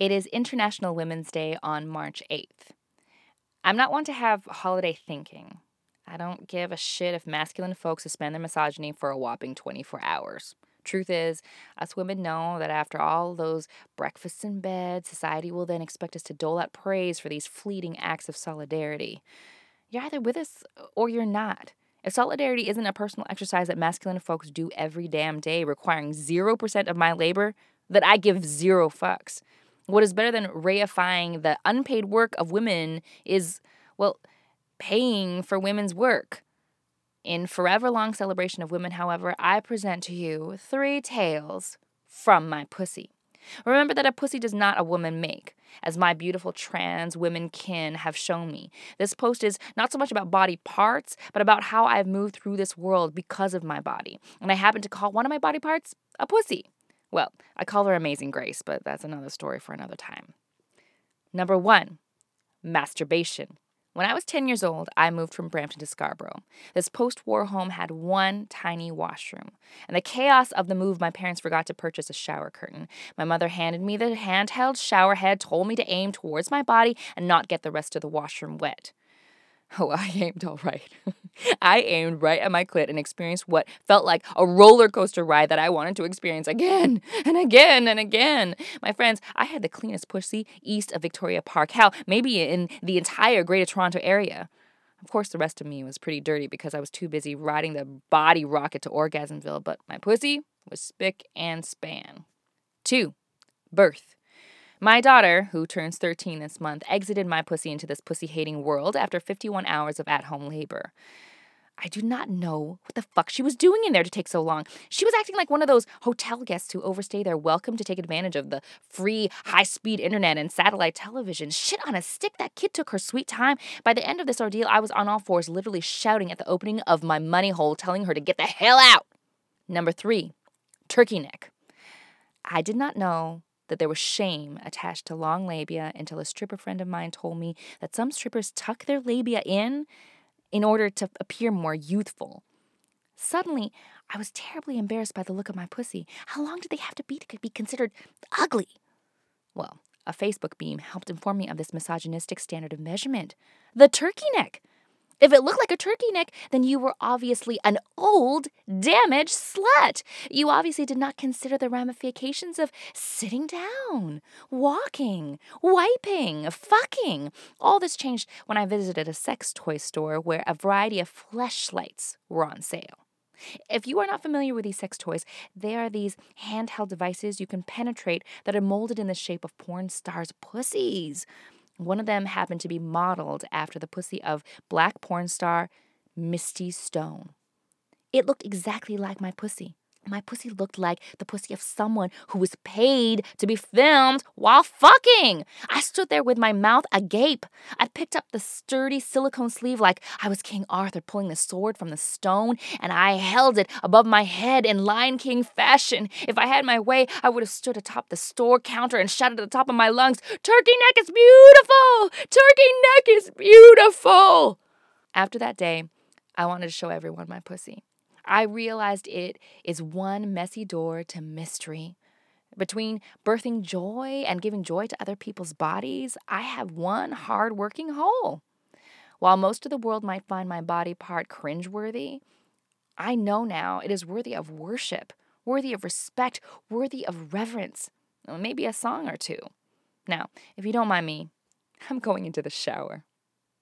It is International Women's Day on March 8th. I'm not one to have holiday thinking. I don't give a shit if masculine folks suspend their misogyny for a whopping 24 hours. Truth is, us women know that after all those breakfasts in bed, society will then expect us to dole out praise for these fleeting acts of solidarity. You're either with us or you're not. If solidarity isn't a personal exercise that masculine folks do every damn day, requiring 0% of my labor, that I give zero fucks. What is better than reifying the unpaid work of women is, well, paying for women's work. In forever-long celebration of women, however, I present to you three tales from my pussy. Remember that a pussy does not a woman make, as my beautiful trans women kin have shown me. This post is not so much about body parts, but about how I've moved through this world because of my body. And I happen to call one of my body parts a pussy. Well, I call her Amazing Grace, but that's another story for another time. Number 1, masturbation. When I was 10 years old, I moved from Brampton to Scarborough. This post-war home had one tiny washroom. In the chaos of the move, my parents forgot to purchase a shower curtain. My mother handed me the handheld shower head, told me to aim towards my body and not get the rest of the washroom wet. Oh, I aimed all right. I aimed right at my clit and experienced what felt like a roller coaster ride that I wanted to experience again and again and again. My friends, I had the cleanest pussy east of Victoria Park. Hell, maybe in the entire Greater Toronto Area. Of course, the rest of me was pretty dirty because I was too busy riding the body rocket to Orgasmville, but my pussy was spick and span. 2, birth. My daughter, who turns 13 this month, exited my pussy into this pussy-hating world after 51 hours of at-home labor. I do not know what the fuck she was doing in there to take so long. She was acting like one of those hotel guests who overstay their welcome to take advantage of the free high-speed internet and satellite television. Shit on a stick, that kid took her sweet time. By the end of this ordeal, I was on all fours, literally shouting at the opening of my money hole, telling her to get the hell out. Number 3, turkey neck. I did not know that there was shame attached to long labia until a stripper friend of mine told me that some strippers tuck their labia in order to appear more youthful. Suddenly, I was terribly embarrassed by the look of my pussy. How long did they have to be considered ugly? Well, a Facebook beam helped inform me of this misogynistic standard of measurement. The turkey neck! If it looked like a turkey neck, then you were obviously an old, damaged slut. You obviously did not consider the ramifications of sitting down, walking, wiping, fucking. All this changed when I visited a sex toy store where a variety of Fleshlights were on sale. If you are not familiar with these sex toys, they are these handheld devices you can penetrate that are molded in the shape of porn stars' pussies. One of them happened to be modeled after the pussy of black porn star Misty Stone. It looked exactly like my pussy. My pussy looked like the pussy of someone who was paid to be filmed while fucking. I stood there with my mouth agape. I picked up the sturdy silicone sleeve like I was King Arthur pulling the sword from the stone, and I held it above my head in Lion King fashion. If I had my way, I would have stood atop the store counter and shouted at the top of my lungs, "Turkey neck is beautiful! Turkey neck is beautiful!" After that day, I wanted to show everyone my pussy. I realized it is one messy door to mystery. Between birthing joy and giving joy to other people's bodies, I have one hard-working hole. While most of the world might find my body part cringeworthy, I know now it is worthy of worship, worthy of respect, worthy of reverence, maybe a song or two. Now, if you don't mind me, I'm going into the shower.